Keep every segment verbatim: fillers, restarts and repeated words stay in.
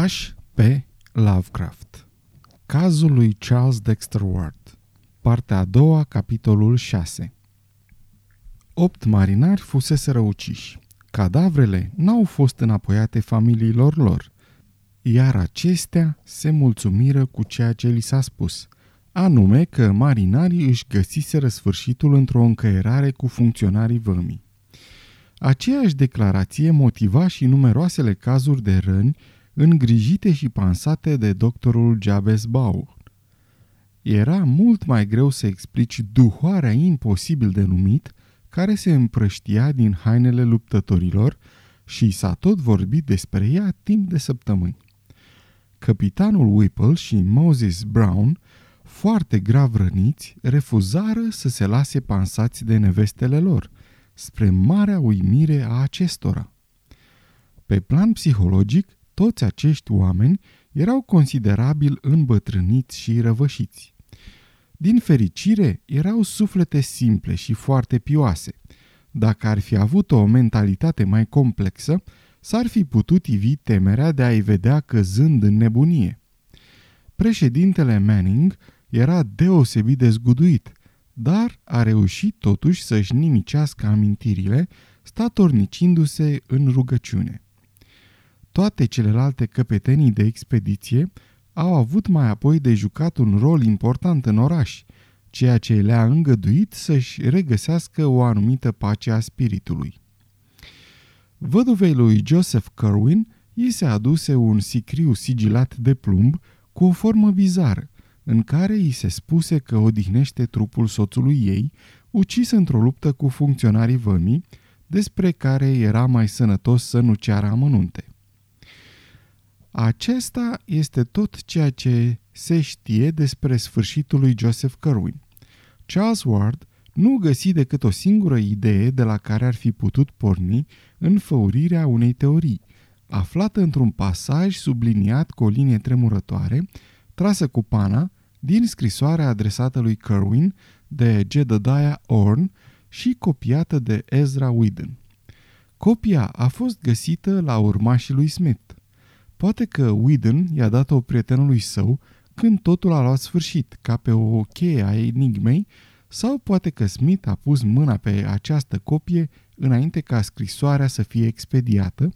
H P Lovecraft, Cazul lui Charles Dexter Ward, partea a doua, capitolul șase. Opt marinari fuseseră uciși. Cadavrele n-au fost înapoiate familiilor lor, iar acestea se mulțumiră cu ceea ce li s-a spus, anume că marinarii își găsiseră sfârșitul într-o încăierare cu funcționarii vămii. Aceeași declarație motiva și numeroasele cazuri de răni îngrijite și pansate de doctorul Jabez Bauer. Era mult mai greu să explici duhoarea imposibil de numit, care se împrăștia din hainele luptătorilor și s-a tot vorbit despre ea timp de săptămâni. Căpitanul Whipple și Moses Brown, foarte grav răniți, refuzară să se lase pansați de nevestele lor, spre marea uimire a acestora. Pe plan psihologic, toți acești oameni erau considerabil îmbătrâniți și răvășiți. Din fericire, erau suflete simple și foarte pioase. Dacă ar fi avut o mentalitate mai complexă, s-ar fi putut ivi temerea de a-i vedea căzând în nebunie. Președintele Manning era deosebit de zguduit, dar a reușit totuși să-și nimicească amintirile, statornicindu-se în rugăciune. Toate celelalte căpetenii de expediție au avut mai apoi de jucat un rol important în oraș, ceea ce le-a îngăduit să-și regăsească o anumită pace a spiritului. Văduvei lui Joseph Curwen i se aduse un sicriu sigilat de plumb cu o formă bizară, în care i se spuse că odihnește trupul soțului ei, ucis într-o luptă cu funcționarii vămii, despre care era mai sănătos să nu ceară amănunte. Acesta este tot ceea ce se știe despre sfârșitul lui Joseph Curwen. Charles Ward nu găsi decât o singură idee de la care ar fi putut porni în făurirea unei teorii, aflată într-un pasaj subliniat cu o linie tremurătoare, trasă cu pana din scrisoarea adresată lui Curwen de Jedediah Orne și copiată de Ezra Weeden. Copia a fost găsită la urmașii lui Smith. Poate că Weeden i-a dat-o prietenului său când totul a luat sfârșit, ca pe o cheie a enigmei, sau poate că Smith a pus mâna pe această copie înainte ca scrisoarea să fie expediată,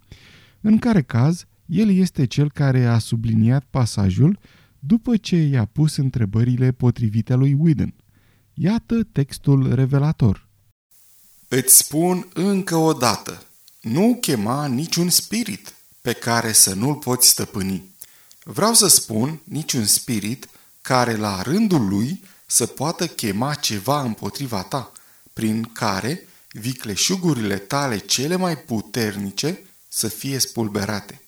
în care caz el este cel care a subliniat pasajul după ce i-a pus întrebările potrivite lui Weeden. Iată textul revelator. Îți spun încă o dată, nu chema niciun spirit pe care să nu-l poți stăpâni. Vreau să spun niciun spirit care la rândul lui să poată chema ceva împotriva ta, prin care vicleșugurile tale cele mai puternice să fie spulberate.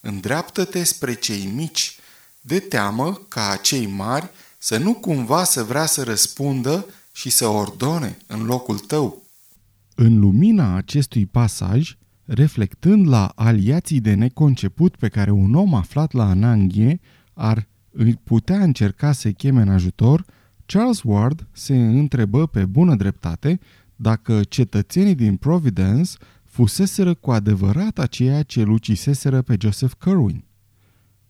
Îndreaptă-te spre cei mici, de teamă ca cei mari să nu cumva să vrea să răspundă și să ordone în locul tău. În lumina acestui pasaj, reflectând la aliații de neconceput pe care un om aflat la Ananghie ar putea încerca să-i cheme în ajutor, Charles Ward se întrebă pe bună dreptate dacă cetățenii din Providence fuseseră cu adevărat aceia ce luciseseră pe Joseph Curwen.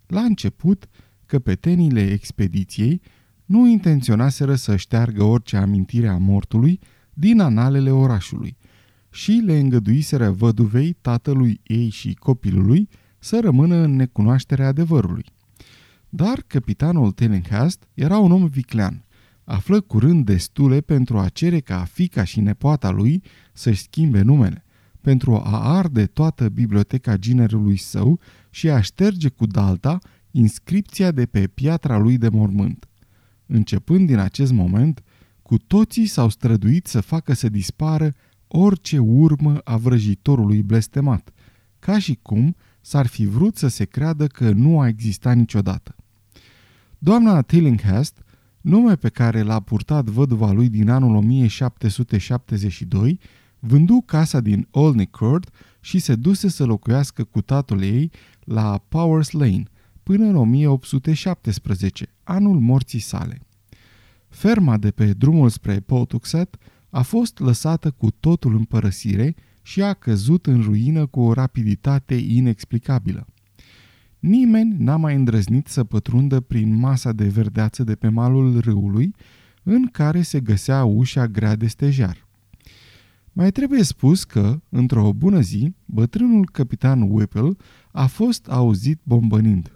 La început, căpetenile expediției nu intenționaseră să șteargă orice amintire a mortului din analele orașului și le îngăduiseră văduvei, tatălui ei și copilului să rămână în necunoașterea adevărului. Dar căpitanul Tillinghast era un om viclean, află curând destule pentru a cere ca fiica și nepoata lui să-și schimbe numele, pentru a arde toată biblioteca ginerului său și a șterge cu dalta inscripția de pe piatra lui de mormânt. Începând din acest moment, cu toții s-au străduit să facă să dispară orice urmă a vrăjitorului blestemat, ca și cum s-ar fi vrut să se creadă că nu a existat niciodată. Doamna Tillinghast, nume pe care l-a purtat văduva lui din anul o mie șapte sute șaptezeci și doi, vându casa din Oldnicord și se duse să locuiască cu tatăl ei la Powers Lane până în o mie opt sute șaptesprezece, anul morții sale. Ferma de pe drumul spre Potuxet a fost lăsată cu totul în părăsire și a căzut în ruină cu o rapiditate inexplicabilă. Nimeni n-a mai îndrăznit să pătrundă prin masa de verdeață de pe malul râului, în care se găsea ușa grea de stejar. Mai trebuie spus că, într-o bună zi, bătrânul capitan Whipple a fost auzit bombănind: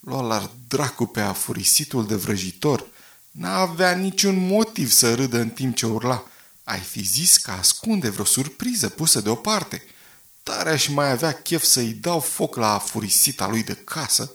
"Lua-l-ar dracu pe afurisitul de vrăjitor! N-avea niciun motiv să râdă în timp ce urla. Ai fi zis că ascunde vreo surpriză pusă deoparte. Tare aș mai avea chef să-i dau foc la afurisita lui de casă."